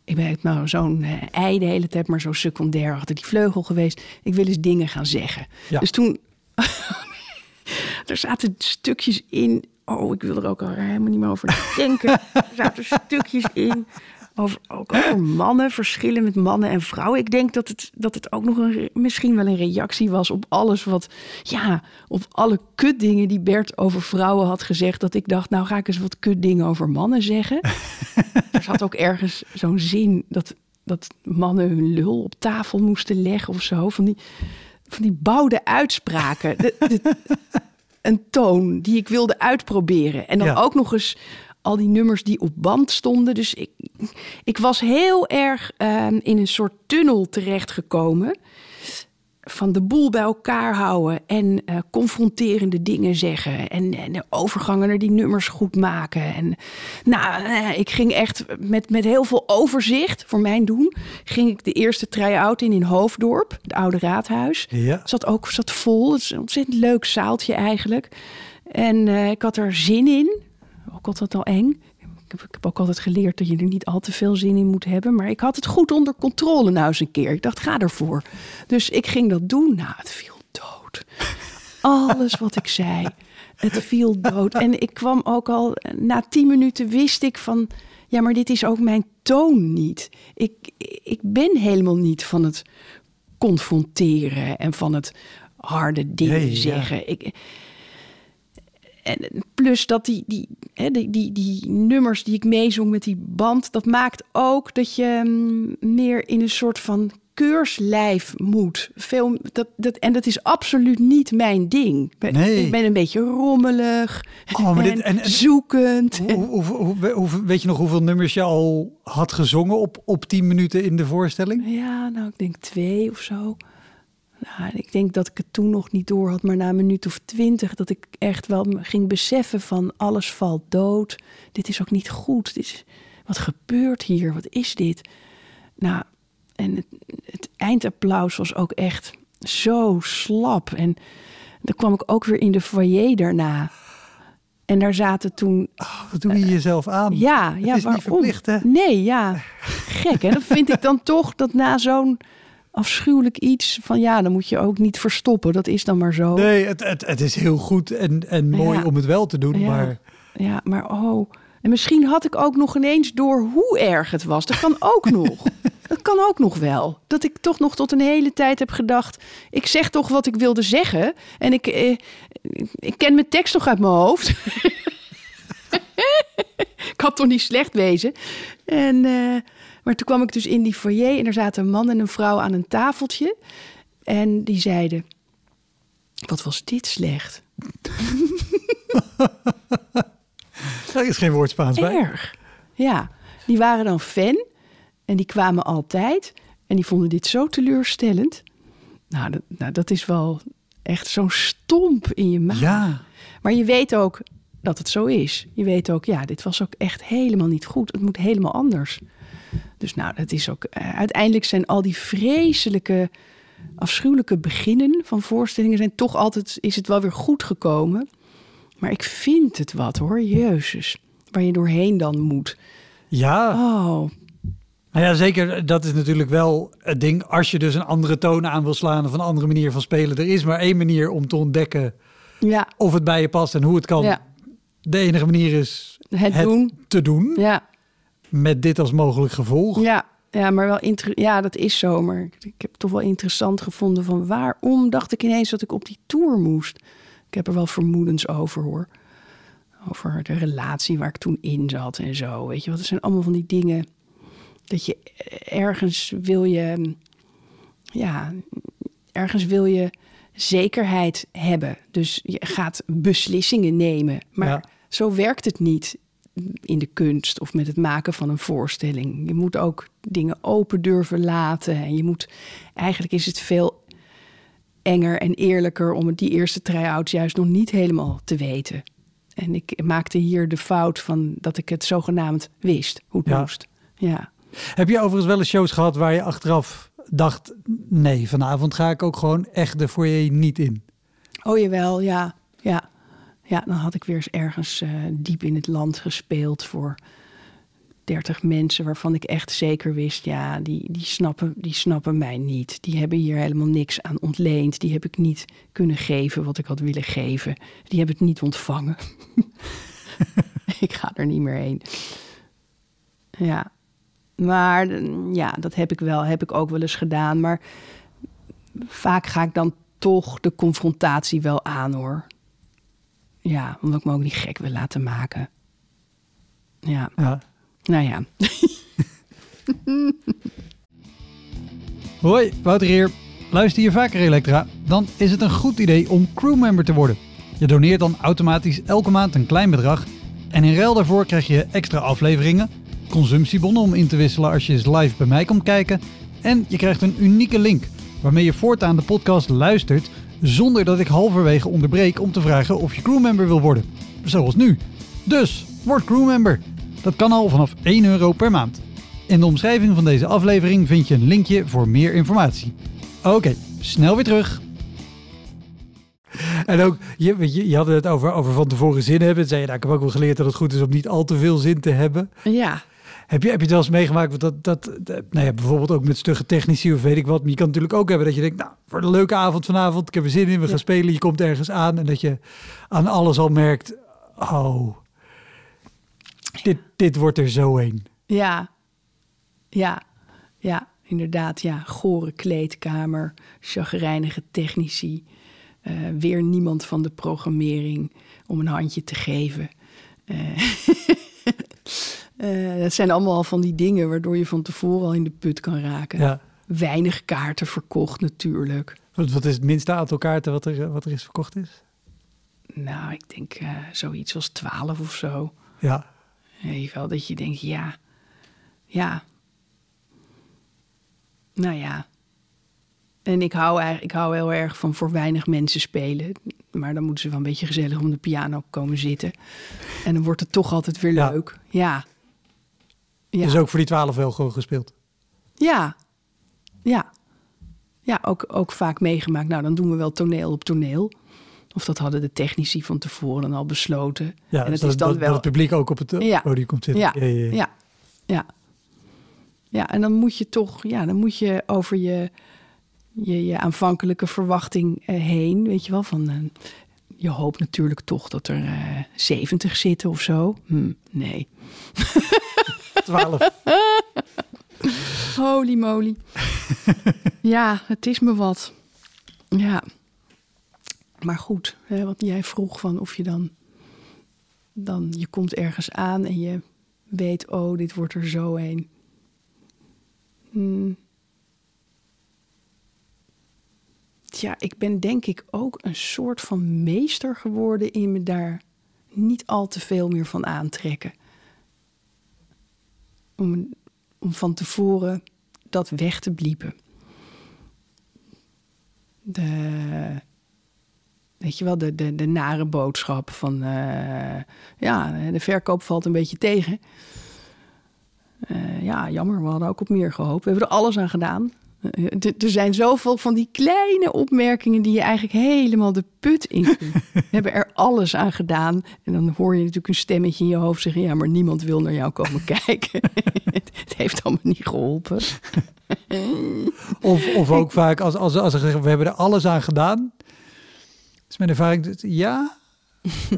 ik ben nou zo'n ei de hele tijd, maar zo secundair achter die vleugel geweest. Ik wil eens dingen gaan zeggen. Ja. Dus toen... Er zaten stukjes in... Oh, ik wil er ook al helemaal niet meer over denken. Er zaten stukjes in over mannen, verschillen met mannen en vrouwen. Ik denk dat het ook nog misschien wel een reactie was op alles wat... Ja, op alle kutdingen die Bert over vrouwen had gezegd. Dat ik dacht, nou ga ik eens wat kutdingen over mannen zeggen. Er zat ook ergens zo'n zin dat mannen hun lul op tafel moesten leggen of zo. Van die bouwde uitspraken. Een toon die ik wilde uitproberen. En dan ook nog eens al die nummers die op band stonden. Dus ik was heel erg in een soort tunnel terechtgekomen. Van de boel bij elkaar houden en confronterende dingen zeggen. En de overgangen naar die nummers goed maken. En nou, ik ging echt met heel veel overzicht, voor mijn doen... ging ik de eerste try-out in Hoofddorp, het oude raadhuis. Ja. Zat vol, het is een ontzettend leuk zaaltje eigenlijk. En ik had er zin in, ook altijd al eng... Ik heb ook altijd geleerd dat je er niet al te veel zin in moet hebben. Maar ik had het goed onder controle nou eens een keer. Ik dacht, ga ervoor. Dus ik ging dat doen. Nou, het viel dood. Alles wat ik zei. Het viel dood. En ik kwam ook al... Na 10 minuten wist ik van... Ja, maar dit is ook mijn toon niet. Ik ben helemaal niet van het confronteren. En van het harde dingen zeggen. Ja. En plus dat die nummers die ik meezong met die band... dat maakt ook dat je meer in een soort van keurslijf moet. En dat is absoluut niet mijn ding. Nee. Ik ben een beetje rommelig en zoekend. Weet je nog hoeveel nummers je al had gezongen op 10 minuten in de voorstelling? Ja, nou ik denk 2 of zo. Nou, ik denk dat ik het toen nog niet door had, maar na een minuut of 20... dat ik echt wel ging beseffen van alles valt dood. Dit is ook niet goed. Wat gebeurt hier? Wat is dit? Nou, en het eindapplaus was ook echt zo slap. En dan kwam ik ook weer in de foyer daarna. En daar zaten toen... Oh, wat doe je jezelf aan? Ja, het is waarom? Niet verplicht, hè? Nee, ja. Gek, hè? Dan vind ik dan toch dat na zo'n... afschuwelijk iets van ja, dan moet je ook niet verstoppen. Dat is dan maar zo. Nee, het is heel goed en mooi om het wel te doen. Ja, maar... Ja, maar oh. En misschien had ik ook nog ineens door hoe erg het was. Dat kan ook nog. Dat kan ook nog wel. Dat ik toch nog tot een hele tijd heb gedacht... ik zeg toch wat ik wilde zeggen. En ik ken mijn tekst nog uit mijn hoofd. Ik had toch niet slecht wezen. Maar toen kwam ik dus in die foyer... en er zaten een man en een vrouw aan een tafeltje. En die zeiden... wat was dit slecht? Daar is geen woord Spaans bij. Erg. Ja, die waren dan fan... En die kwamen altijd en die vonden dit zo teleurstellend. Nou, dat is wel echt zo'n stomp in je maag. Ja. Maar je weet ook dat het zo is. Je weet ook, ja, dit was ook echt helemaal niet goed. Het moet helemaal anders. Dus nou, dat is ook... uiteindelijk zijn al die vreselijke, afschuwelijke beginnen van voorstellingen... zijn toch altijd, is het wel weer goed gekomen. Maar ik vind het wat, hoor. Jezus. Waar je doorheen dan moet. Ja. Oh, nou ja, zeker. Dat is natuurlijk wel het ding. Als je dus een andere toon aan wil slaan of een andere manier van spelen. Er is maar één manier om te ontdekken of het bij je past en hoe het kan. Ja. De enige manier is het te doen. Ja. Met dit als mogelijk gevolg. Ja maar wel dat is zo. Maar ik heb het toch wel interessant gevonden van waarom dacht ik ineens dat ik op die tour moest. Ik heb er wel vermoedens over, hoor. Over de relatie waar ik toen in zat en zo. Weet je wat? Dat zijn allemaal van die dingen... Dat je ergens wil je zekerheid hebben. Dus je gaat beslissingen nemen. Maar zo werkt het niet in de kunst of met het maken van een voorstelling. Je moet ook dingen open durven laten. En je moet, eigenlijk is het veel enger en eerlijker om die eerste try-out juist nog niet helemaal te weten. En ik maakte hier de fout van dat ik het zogenaamd wist hoe het moest. Ja. Heb je overigens wel eens shows gehad waar je achteraf dacht... nee, vanavond ga ik ook gewoon echt de foyer niet in? Oh, jawel, ja. Ja, dan had ik weer eens ergens diep in het land gespeeld... voor 30 mensen waarvan ik echt zeker wist... ja, die snappen mij niet. Die hebben hier helemaal niks aan ontleend. Die heb ik niet kunnen geven wat ik had willen geven. Die hebben het niet ontvangen. Ik ga er niet meer heen. Ja. Maar ja, dat heb ik ook wel eens gedaan. Maar vaak ga ik dan toch de confrontatie wel aan, hoor. Ja, omdat ik me ook niet gek wil laten maken. Ja. Nou ja. Hoi, Wouter hier. Luister je vaker Elektra? Dan is het een goed idee om crewmember te worden. Je doneert dan automatisch elke maand een klein bedrag... en in ruil daarvoor krijg je extra afleveringen... consumptiebonnen om in te wisselen als je eens live bij mij komt kijken. En je krijgt een unieke link waarmee je voortaan de podcast luistert... zonder dat ik halverwege onderbreek om te vragen of je crewmember wil worden. Zoals nu. Dus, word crewmember. Dat kan al vanaf €1 per maand. In de omschrijving van deze aflevering vind je een linkje voor meer informatie. Oké, snel weer terug. En ook, je had het over van tevoren zin hebben. Zei je, nou, ik heb ook wel geleerd dat het goed is om niet al te veel zin te hebben. Ja. Heb je het wel eens meegemaakt? Nou ja, bijvoorbeeld ook met stugge technici of weet ik wat. Maar je kan natuurlijk ook hebben dat je denkt, nou, voor een leuke avond vanavond. Ik heb er zin in, we gaan spelen. Je komt ergens aan en dat je aan alles al merkt, oh, dit wordt er zo een. Ja, inderdaad. Ja, gore kleedkamer, chagrijnige technici. Weer niemand van de programmering om een handje te geven. Dat zijn allemaal van die dingen waardoor je van tevoren al in de put kan raken. Ja. Weinig kaarten verkocht natuurlijk. Wat is het minste aantal kaarten wat er is verkocht is? Nou, ik denk zoiets als 12 of zo. Ja. Wel dat je denkt, ja. Nou ja. En ik hou heel erg van voor weinig mensen spelen. Maar dan moeten ze wel een beetje gezellig om de piano komen zitten. En dan wordt het toch altijd weer leuk. Ja. Dus ook voor die 12 wel gewoon gespeeld? Ja. Ja, ook vaak meegemaakt. Nou, dan doen we wel toneel op toneel. Of dat hadden de technici van tevoren dan al besloten. Ja, en dat het publiek ook op het podium komt zitten. Ja, en dan moet je toch... Ja, dan moet je over je aanvankelijke verwachting heen, weet je wel. Van, je hoopt natuurlijk toch dat er 70 zitten of zo. Nee. 12. Holy moly. Ja, het is me wat. Ja. Maar goed, hè, wat jij vroeg van of je dan... Je komt ergens aan en je weet... Oh, dit wordt er zo een. Ja, ik ben denk ik ook een soort van meester geworden... in me daar niet al te veel meer van aantrekken. Om van tevoren dat weg te bliepen. Weet je wel, de nare boodschap van... ja, de verkoop valt een beetje tegen. Ja, jammer, we hadden ook op meer gehoopt. We hebben er alles aan gedaan. Er zijn zoveel van die kleine opmerkingen... die je eigenlijk helemaal de put in kunt. We hebben er alles aan gedaan. En dan hoor je natuurlijk een stemmetje in je hoofd zeggen... ja, maar niemand wil naar jou komen kijken. Het heeft allemaal niet geholpen. Of ook vaak als er zeggen... we hebben er alles aan gedaan... Dus mijn ervaring, ja.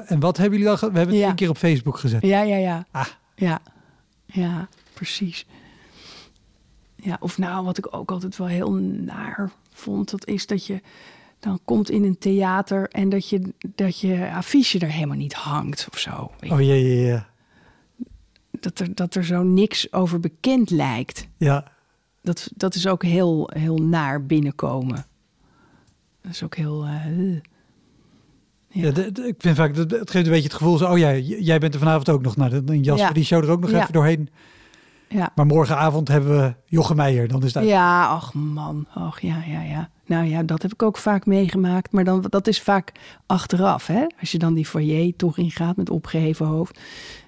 En wat hebben jullie al... We hebben het een keer op Facebook gezet. Ja. Ah. Ja, precies. Ja, of nou, wat ik ook altijd wel heel naar vond... dat is dat je dan komt in een theater... en dat je affiche er helemaal niet hangt of zo. Oh, ja. Dat er zo niks over bekend lijkt. Ja. Dat is ook heel naar binnenkomen. Dat is ook heel... Ja. Ja, ik vind vaak, het geeft een beetje het gevoel... Zo, oh ja, jij bent er vanavond ook nog naar. Dan Jasper die show er ook nog even doorheen. Ja. Maar morgenavond hebben we Jochem Meijer. Dan is dat... Ja, ach man. Ach, ja. Nou ja, dat heb ik ook vaak meegemaakt. Maar dan, dat is vaak achteraf. Hè? Als je dan die foyer toch ingaat met opgeheven hoofd...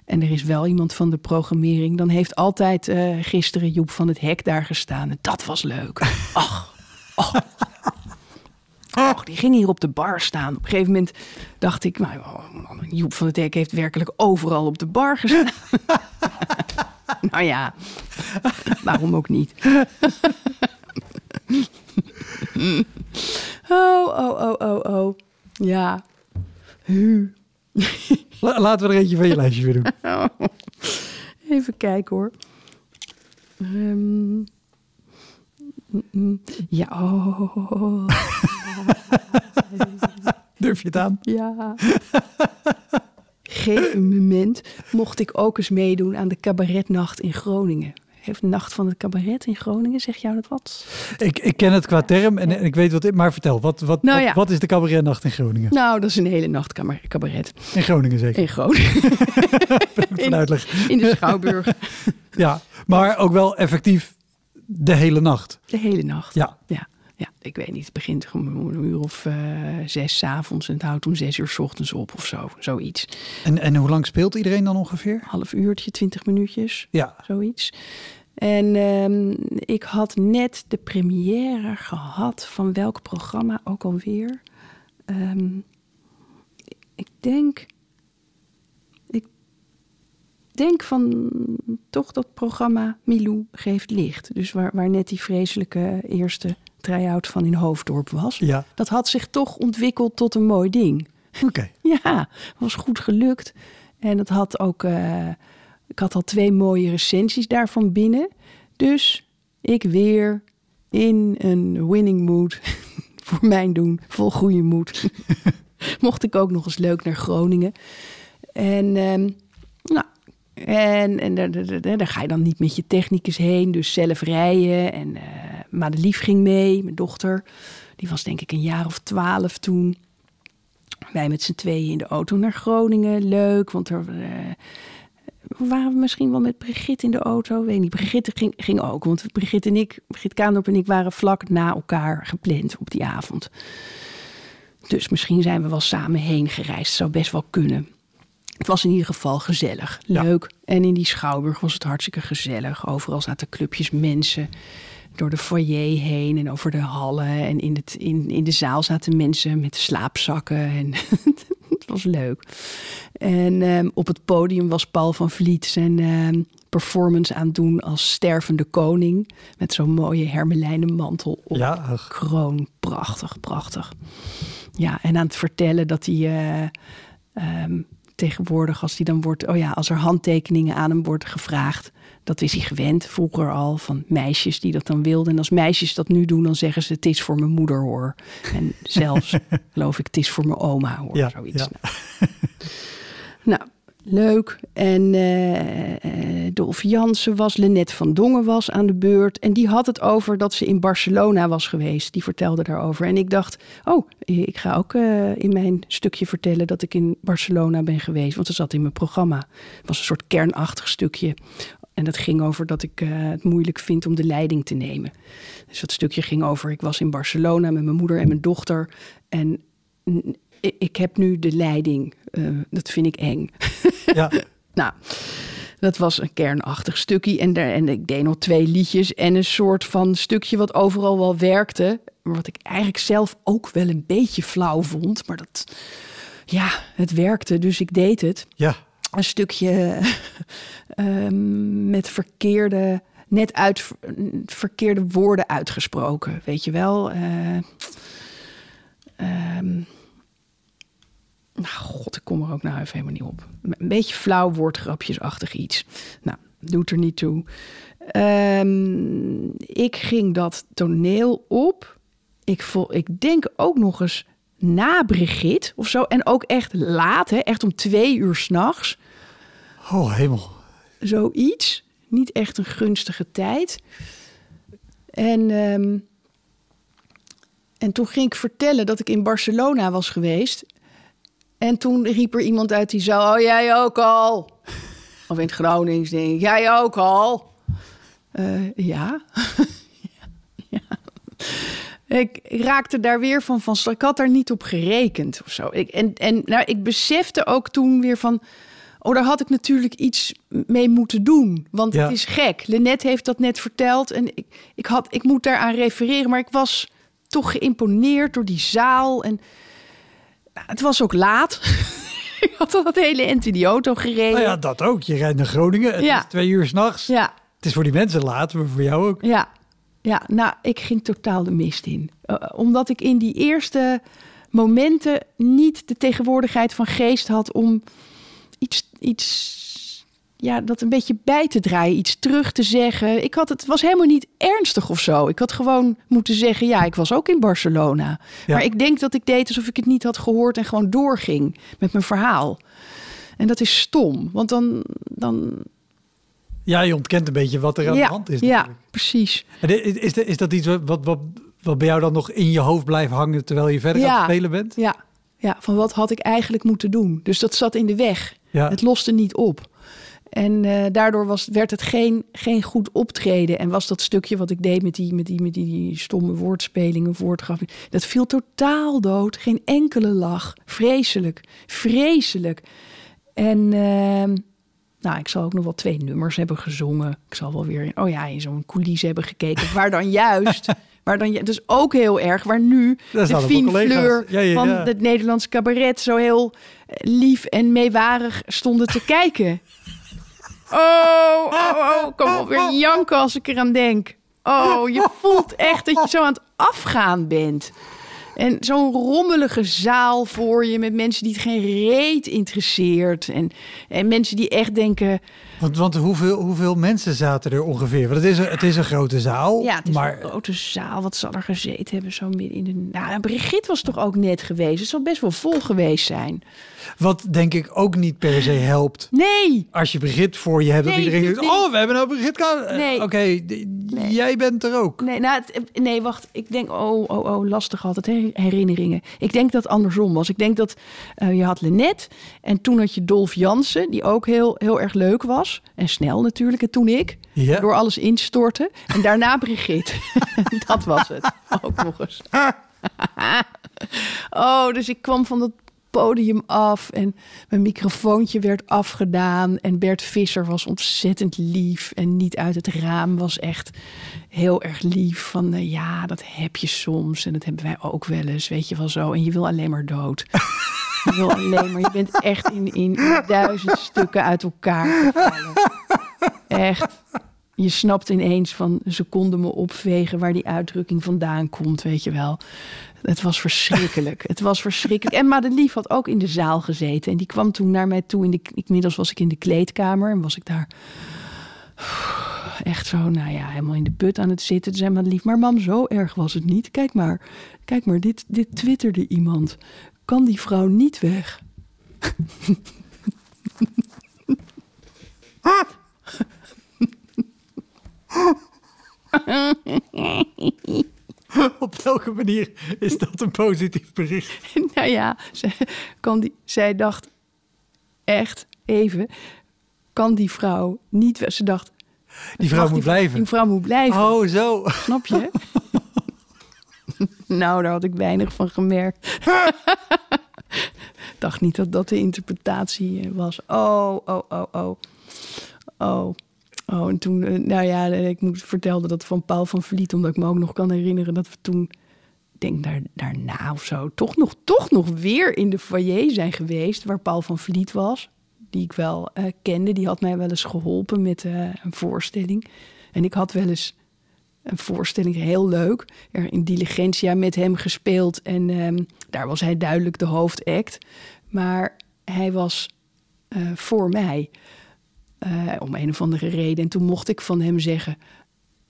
en er is wel iemand van de programmering... dan heeft altijd gisteren Joep van het Hek daar gestaan. En dat was leuk. Ach. Och, die ging hier op de bar staan. Op een gegeven moment dacht ik... Nou, Joep van het Hek heeft werkelijk overal op de bar gestaan. Nou ja, waarom ook niet? Oh. Ja. Laten we er eentje van je lijstje weer doen. Even kijken hoor. Ja, oh. Durf je het aan? Ja. Geef een moment mocht ik ook eens meedoen aan de Cabaretnacht in Groningen. Heeft Nacht van het Cabaret in Groningen, zeg jou dat wat? Ik ken het qua term en ik weet wat dit, maar vertel. Wat is de Cabaretnacht in Groningen? Nou, dat is een hele nacht cabaret. In Groningen zeker? In Groningen. in de Schouwburg. Ja, maar ook wel effectief. De hele nacht? De hele nacht, ja. Ik weet niet, het begint om een uur of 6 s'avonds... en het houdt om 6 uur 's ochtends op of zo, zoiets. En hoe lang speelt iedereen dan ongeveer? Half uurtje, 20 minuutjes, zoiets. En ik had net de première gehad van welk programma ook alweer. Ik denk van toch dat programma Milou geeft licht. Dus waar net die vreselijke eerste try-out van in Hoofddorp was. Ja. Dat had zich toch ontwikkeld tot een mooi ding. Oké. Ja, was goed gelukt. En dat had ook... ik had al 2 mooie recensies daarvan binnen. Dus ik weer in een winning mood. Voor mijn doen, vol goede moed. Mocht ik ook nog eens leuk naar Groningen. En... En daar ga je dan niet met je technicus heen. Dus zelf rijden. En Madelief ging mee, mijn dochter. Die was denk ik een jaar of 12 toen. Wij met z'n tweeën in de auto naar Groningen. Leuk, want er waren we misschien wel met Brigitte in de auto. Weet niet, Brigitte ging ook. Want Brigitte Kaandorp en ik waren vlak na elkaar gepland op die avond. Dus misschien zijn we wel samen heen gereisd. Zou best wel kunnen. Het was in ieder geval gezellig, leuk. Ja. En in die Schouwburg was het hartstikke gezellig. Overal zaten clubjes mensen door de foyer heen en over de hallen. En in de zaal zaten mensen met slaapzakken. En het was leuk. En op het podium was Paul van Vliet zijn performance aan het doen als stervende koning. Met zo'n mooie hermelijnen mantel op kroon. Prachtig. Ja, en aan het vertellen dat hij... tegenwoordig als die dan wordt... oh ja, als er handtekeningen aan hem wordt gevraagd. Dat is hij gewend vroeger al van meisjes die dat dan wilden. En als meisjes dat nu doen, dan zeggen ze... het is voor mijn moeder, hoor. En zelfs, geloof ik, het is voor mijn oma, hoor. Ja, zoiets. Ja. Nou, leuk. En Dolf Jansen was, Lenette van Dongen was aan de beurt. En die had het over dat ze in Barcelona was geweest. Die vertelde daarover. En ik dacht, oh, ik ga ook in mijn stukje vertellen dat ik in Barcelona ben geweest. Want ze zat in mijn programma. Het was een soort kernachtig stukje. En dat ging over dat ik het moeilijk vind om de leiding te nemen. Dus dat stukje ging over, ik was in Barcelona met mijn moeder en mijn dochter. En ik heb nu de leiding. Dat vind ik eng. Ja. Nou, dat was een kernachtig stukje. En ik deed nog 2 liedjes en een soort van stukje wat overal wel werkte. Maar wat ik eigenlijk zelf ook wel een beetje flauw vond. Maar dat, ja, het werkte, dus ik deed het. Ja. Een stukje met verkeerde, net uit verkeerde woorden uitgesproken. Weet je wel? Nou, god, ik kom er ook nou even helemaal niet op. Een beetje flauw woordgrapjesachtig iets. Nou, doet er niet toe. Ik ging dat toneel op. Ik denk ook nog eens na Brigitte of zo. En ook echt laat, hè? Echt om 2 uur 's nachts. Oh, hemel. Zoiets. Niet echt een gunstige tijd. En toen ging ik vertellen dat ik in Barcelona was geweest. En toen riep er iemand uit die zei, oh, jij ook al. Of in het Gronings denk ik, jij ook al. Ja. Ja. Ik raakte daar weer van ik had daar niet op gerekend of zo. Ik besefte ook toen weer van... oh, daar had ik natuurlijk iets mee moeten doen. Want ja, het is gek. Lenette heeft dat net verteld. En ik moet daaraan refereren. Maar ik was toch geïmponeerd door die zaal. En nou, het was ook laat. Ik had al dat hele eind in die auto gereden. Nou ja, dat ook. Je rijdt naar Groningen. Het is 2 uur 's nachts. Ja. Het is voor die mensen laat, maar voor jou ook. Ja. Ja, nou, ik ging totaal de mist in. Omdat ik in die eerste momenten niet de tegenwoordigheid van geest had om iets ja, dat een beetje bij te draaien, iets terug te zeggen. Het was helemaal niet ernstig of zo. Ik had gewoon moeten zeggen, ja, ik was ook in Barcelona. Ja. Maar ik denk dat ik deed alsof ik het niet had gehoord en gewoon doorging met mijn verhaal. En dat is stom, want dan... Ja, je ontkent een beetje wat er aan de hand is. Natuurlijk. Ja, precies. En is dat iets wat bij jou dan nog in je hoofd blijft hangen terwijl je verder aan het spelen bent? Ja. Ja, van wat had ik eigenlijk moeten doen? Dus dat zat in de weg. Ja. Het loste niet op. En daardoor werd het geen goed optreden. En was dat stukje wat ik deed met die stomme woordspelingen, woordgrappen, dat viel totaal dood. Geen enkele lach. Vreselijk. Vreselijk. En... nou, ik zal ook nog wel 2 nummers hebben gezongen. Ik zal wel weer in zo'n coulisse hebben gekeken. Waar dan juist, dus ook heel erg, waar nu de fine fleur van het Nederlands cabaret zo heel lief en meewarig stonden te kijken. Oh, ik kan wel weer janken als ik eraan denk. Oh, je voelt echt dat je zo aan het afgaan bent. En zo'n rommelige zaal voor je met mensen die het geen reet interesseert. En mensen die echt denken... Want hoeveel mensen zaten er ongeveer? Want het is een grote zaal. Ja, het is een grote zaal. Wat zal er gezeten hebben zo midden in de... Nou, Brigitte was toch ook net geweest? Het zal best wel vol geweest zijn. Wat denk ik ook niet per se helpt. Nee! Als je Brigitte voor je hebt, dat iedereen zegt... Oh, we hebben nou Brigitte. Nee. Oké, jij bent er ook. Nee, wacht. Ik denk, lastig altijd, hè? Herinneringen. Ik denk dat het andersom was. Ik denk dat je had Lenette en toen had je Dolf Jansen, die ook heel, heel erg leuk was. En snel natuurlijk. En toen ik, door alles instortte. En daarna Brigitte. Dat was het. Ook nog eens. Dus ik kwam van dat podium af en mijn microfoontje werd afgedaan. En Bert Visser was ontzettend lief en niet uit het raam, was echt heel erg lief. Van ja, dat heb je soms en dat hebben wij ook wel eens, weet je wel zo. En je wil alleen maar dood. Je bent echt in 1000 stukken uit elkaar gevallen. Echt. Je snapt ineens van, ze konden me opvegen waar die uitdrukking vandaan komt, weet je wel. Het was verschrikkelijk. Het was verschrikkelijk. En Madelief had ook in de zaal gezeten. En die kwam toen naar mij toe. Inmiddels was ik in de kleedkamer en was ik daar echt zo, nou ja, helemaal in de put aan het zitten. Toen zei Madelief, maar mam, zo erg was het niet. Kijk maar, dit twitterde iemand. Kan die vrouw niet weg? Op welke manier is dat een positief bericht? Nou ja, zij dacht echt even, kan die vrouw niet weg? Ze dacht, die vrouw moet blijven. Die vrouw moet blijven. Oh, zo. Snap je? Nou, daar had ik weinig van gemerkt. Ik dacht niet dat dat de interpretatie was. Oh, en toen, nou ja, ik vertelde dat van Paul van Vliet, omdat ik me ook nog kan herinneren dat we toen, ik denk daarna of zo, toch nog weer in de foyer zijn geweest, waar Paul van Vliet was, die ik wel kende. Die had mij wel eens geholpen met een voorstelling. En ik had wel eens een voorstelling, heel leuk, er in Diligentia met hem gespeeld. En daar was hij duidelijk de hoofdact. Maar hij was voor mij. Om een of andere reden. En toen mocht ik van hem zeggen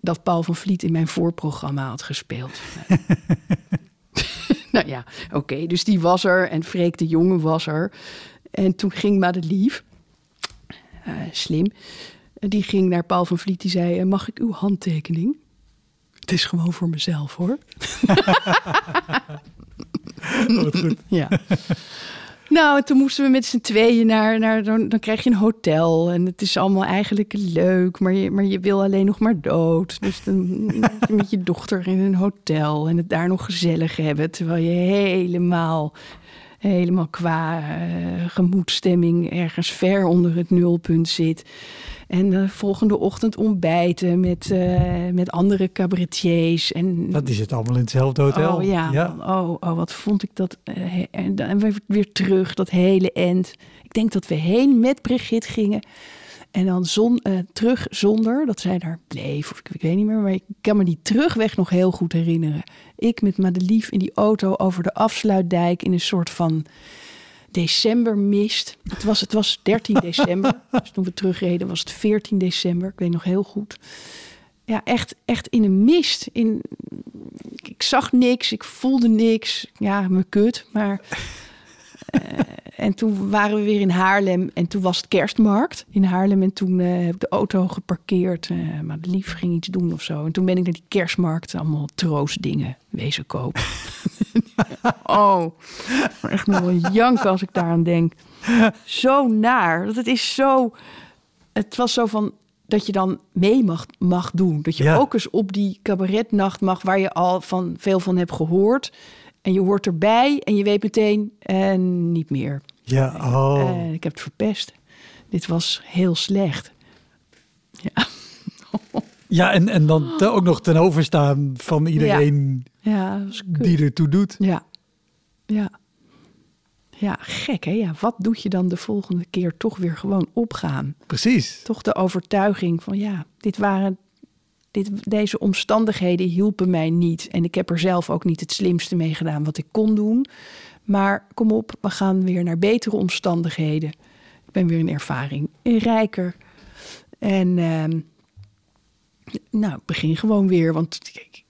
dat Paul van Vliet in mijn voorprogramma had gespeeld. Nou ja, oké. Dus die was er en Freek de Jonge was er. En toen ging Madelief, slim, die ging naar Paul van Vliet. Die zei, mag ik uw handtekening? Het is gewoon voor mezelf, hoor. Wat goed. Ja. Nou, toen moesten we met z'n tweeën naar dan krijg je een hotel. En het is allemaal eigenlijk leuk, maar je wil alleen nog maar dood. Dus dan met je dochter in een hotel en het daar nog gezellig hebben. Terwijl je helemaal qua gemoedsstemming ergens ver onder het nulpunt zit. En de volgende ochtend ontbijten met andere cabaretiers. En dat is het allemaal in hetzelfde hotel. Oh ja, ja. Oh, wat vond ik dat. En weer terug, dat hele end. Ik denk dat we heen met Brigitte gingen. En dan terug zonder dat zij daar bleef. Of ik weet niet meer, maar ik kan me die terugweg nog heel goed herinneren. Ik met Madelief in die auto over de Afsluitdijk in een soort van decembermist. Het was 13 december. Dus toen we terugreden was het 14 december. Ik weet nog heel goed. Ja, echt in een mist. Ik zag niks, ik voelde niks. Ja, me kut, maar... En toen waren we weer in Haarlem en toen was het kerstmarkt in Haarlem. En toen heb ik de auto geparkeerd, maar lief ging iets doen of zo. En toen ben ik naar die kerstmarkt allemaal troostdingen wezen kopen. Oh, echt nog wel janken als ik daaraan denk. Zo naar, dat het is zo... Het was zo van dat je dan mee mag doen. Dat je ook eens op die cabaretnacht mag waar je al veel van hebt gehoord... En je hoort erbij en je weet meteen, niet meer. Ja, ik heb het verpest. Dit was heel slecht. Ja, ja en dan ook nog ten overstaan van iedereen die ertoe doet. Ja, gek hè? Ja, wat doet je dan de volgende keer toch weer gewoon opgaan? Precies. Toch de overtuiging van deze omstandigheden hielpen mij niet. En ik heb er zelf ook niet het slimste mee gedaan wat ik kon doen. Maar kom op, we gaan weer naar betere omstandigheden. Ik ben weer in ervaring, rijker. En begin gewoon weer. Want kijk,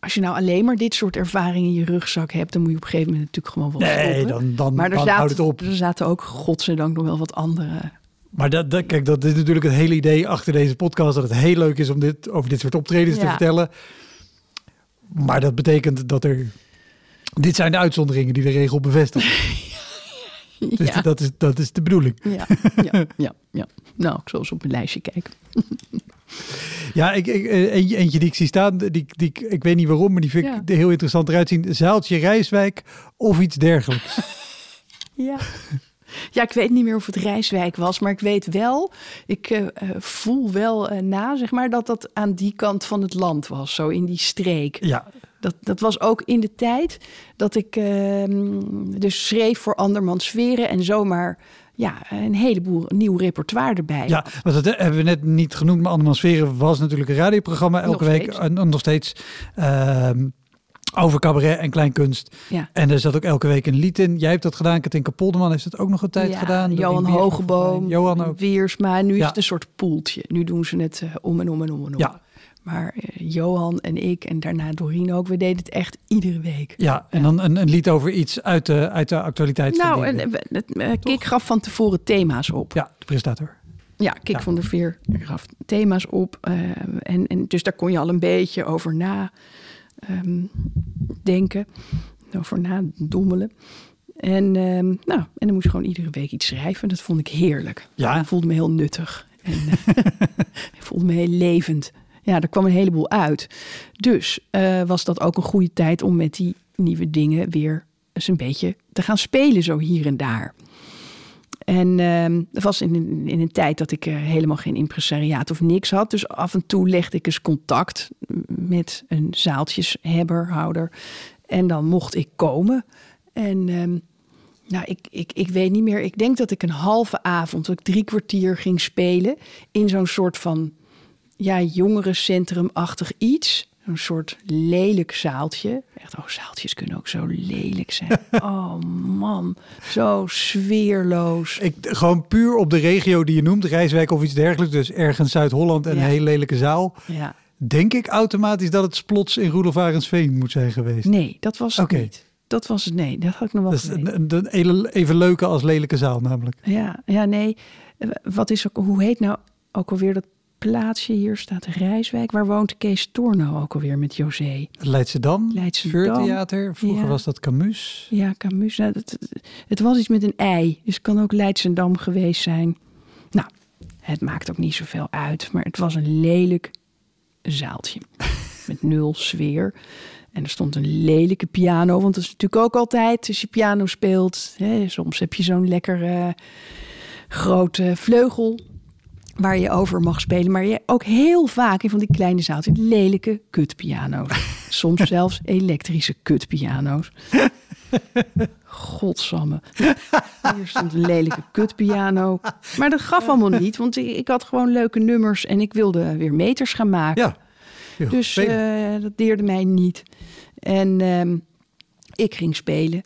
als je nou alleen maar dit soort ervaringen in je rugzak hebt... dan moet je op een gegeven moment natuurlijk gewoon wel stoppen. Nee, dan houdt het op. Maar er zaten ook, godzijdank, nog wel wat andere... Maar kijk, dat is natuurlijk het hele idee achter deze podcast... dat het heel leuk is om over dit soort optredens te vertellen. Maar dat betekent dat er... Dit zijn de uitzonderingen die de regel bevestigen. Ja. Dus dat is de bedoeling. Ja. Nou, ik zal eens op mijn lijstje kijken. Ja, eentje die ik zie staan, ik weet niet waarom... maar die vind ik heel interessant eruit zien. Zaaltje Rijswijk of iets dergelijks. Ja. Ja, ik weet niet meer of het Rijswijk was, maar ik weet wel, voel wel na, zeg maar, dat dat aan die kant van het land was, zo in die streek. Ja. Dat was ook in de tijd dat ik dus schreef voor Andermans Sferen en zomaar ja, een heleboel nieuw repertoire erbij. Ja, want dat hebben we net niet genoemd. Maar Andermans Sferen was natuurlijk een radioprogramma elke week. En nog steeds... over cabaret en kleinkunst. Ja. En er zat ook elke week een lied in. Jij hebt dat gedaan. Katinka Polderman heeft dat ook nog een tijd gedaan. Johan Hogeboom, Johan ook. Wiersma. Nu is het een soort poeltje. Nu doen ze het om en om en om en om. Ja. Maar Johan en ik en daarna Doreen ook. We deden het echt iedere week. Ja, en dan een lied over iets uit de actualiteit. Nou, Kik gaf van tevoren thema's op. Ja, de presentator. Ja, Kik van der Veer gaf thema's op. En dus daar kon je al een beetje over na... denken, over nadommelen. En dan moest je gewoon iedere week iets schrijven. Dat vond ik heerlijk. Ja. Ik voelde me heel nuttig. Ik voelde me heel levend. Ja, er kwam een heleboel uit. Dus was dat ook een goede tijd om met die nieuwe dingen weer eens een beetje te gaan spelen, zo hier en daar. En dat was in een tijd dat ik helemaal geen impresariaat of niks had. Dus af en toe legde ik eens contact met een zaaltjeshebber, houder. En dan mocht ik komen. En ik weet niet meer. Ik denk dat ik een halve avond, dat ik 3 kwartier ging spelen... in zo'n soort van jongerencentrumachtig iets... Een soort lelijk zaaltje. Echt, zaaltjes kunnen ook zo lelijk zijn. Oh man, zo sfeerloos. Gewoon puur op de regio die je noemt, Rijswijk of iets dergelijks. Dus ergens Zuid-Holland en een hele lelijke zaal. Ja. Denk ik automatisch dat het plots in Roelof Arendsveen moet zijn geweest? Nee, dat was het niet. Dat was het, nee. Dat had ik nog wel gezien. Dat is even leuke als lelijke zaal namelijk. Ja, nee. Hoe heet nou ook alweer dat plaatsje, hier staat Rijswijk. Waar woont Kees Torno ook alweer met José? Leidschendam. Veurtheater. Vroeger was dat Camus. Ja, Camus. Nou, het was iets met een ei. Dus het kan ook Leidschendam geweest zijn. Nou, het maakt ook niet zoveel uit. Maar het was een lelijk zaaltje. Met 0 sfeer. En er stond een lelijke piano. Want dat is natuurlijk ook altijd, als je piano speelt. Hè, soms heb je zo'n lekkere grote vleugel. Waar je over mag spelen. Maar je ook heel vaak in van die kleine zaaltjes lelijke kutpiano's. Soms zelfs elektrische kutpiano's. Godsamme. Hier stond een lelijke kutpiano. Maar dat gaf allemaal niet. Want ik had gewoon leuke nummers. En ik wilde weer meters gaan maken. Ja. Joh, dus dat deerde mij niet. En ik ging spelen.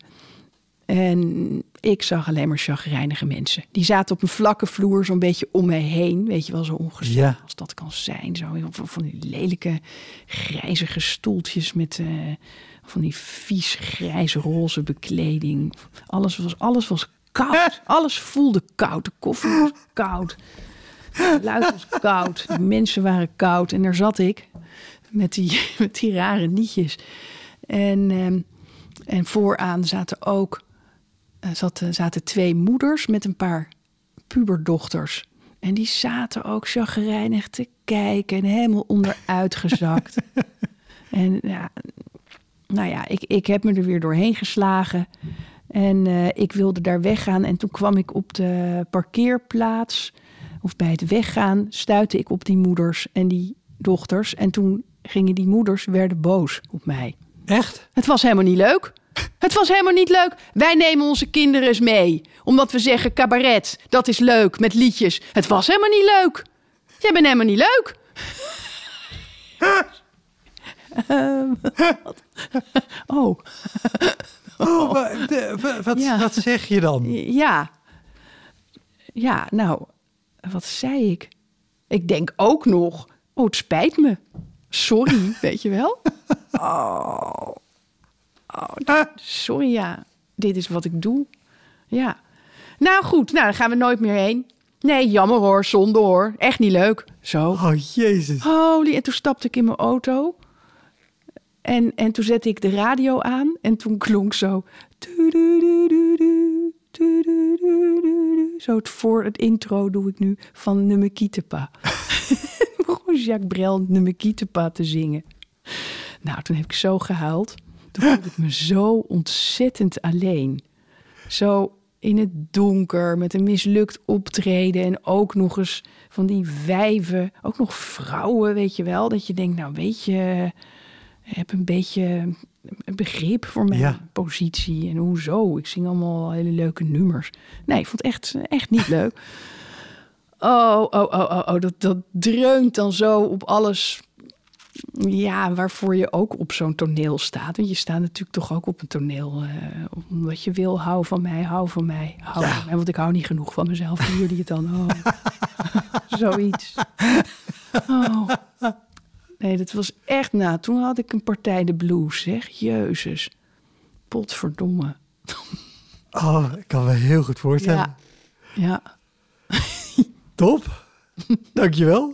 En ik zag alleen maar chagrijnige mensen. Die zaten op een vlakke vloer zo'n beetje om mij heen. Weet je wel, zo ongesteld als dat kan zijn. Zo van die lelijke, grijzige stoeltjes met van die vies, grijs-roze bekleding. Alles was koud. Alles voelde koud. De koffie was koud. De luid was koud. De mensen waren koud. En daar zat ik met die rare nietjes. En vooraan zaten 2 moeders met een paar puberdochters. En die zaten ook chagrijnig te kijken en helemaal onderuitgezakt. En ik heb me er weer doorheen geslagen. En ik wilde daar weggaan. En toen kwam ik op de parkeerplaats. Of bij het weggaan stuitte ik op die moeders en die dochters. En toen gingen die moeders, werden boos op mij. Echt? Het was helemaal niet leuk. Het was helemaal niet leuk. Wij nemen onze kinderen eens mee. Omdat we zeggen, cabaret, dat is leuk, met liedjes. Het was helemaal niet leuk. Jij bent helemaal niet leuk. Wat? Wat zeg je dan? Ja, nou, wat zei ik? Ik denk ook nog, het spijt me. Sorry, weet je wel? Sorry, ja. Dit is wat ik doe. Ja. Nou goed, daar gaan we nooit meer heen. Nee, jammer hoor, zonde hoor. Echt niet leuk. Zo. Oh, jezus. Holy, en toen stapte ik in mijn auto. En toen zette ik de radio aan. En toen klonk zo... Zo het intro doe ik nu van nummer Kitepa. Begon Jacques Brel nummer Kitepa te zingen. Nou, toen heb ik zo gehuild. Toen voelde ik me zo ontzettend alleen. Zo in het donker, met een mislukt optreden... en ook nog eens van die wijven, ook nog vrouwen, weet je wel. Dat je denkt, nou weet je, heb een beetje een begrip voor mijn positie. En hoezo? Ik zing allemaal hele leuke nummers. Nee, ik vond het echt niet leuk. Oh, dat dreunt dan zo op alles. Ja, waarvoor je ook op zo'n toneel staat. Want je staat natuurlijk toch ook op een toneel. Omdat je wil, hou van mij. Want ik hou niet genoeg van mezelf. Hoe jullie het dan? Oh. Zoiets. Oh. Nee, dat was echt na. Toen had ik een partij de blues, zeg. Jezus. Potverdomme. Oh, ik kan me heel goed voorstellen. Ja. Top. Dankjewel.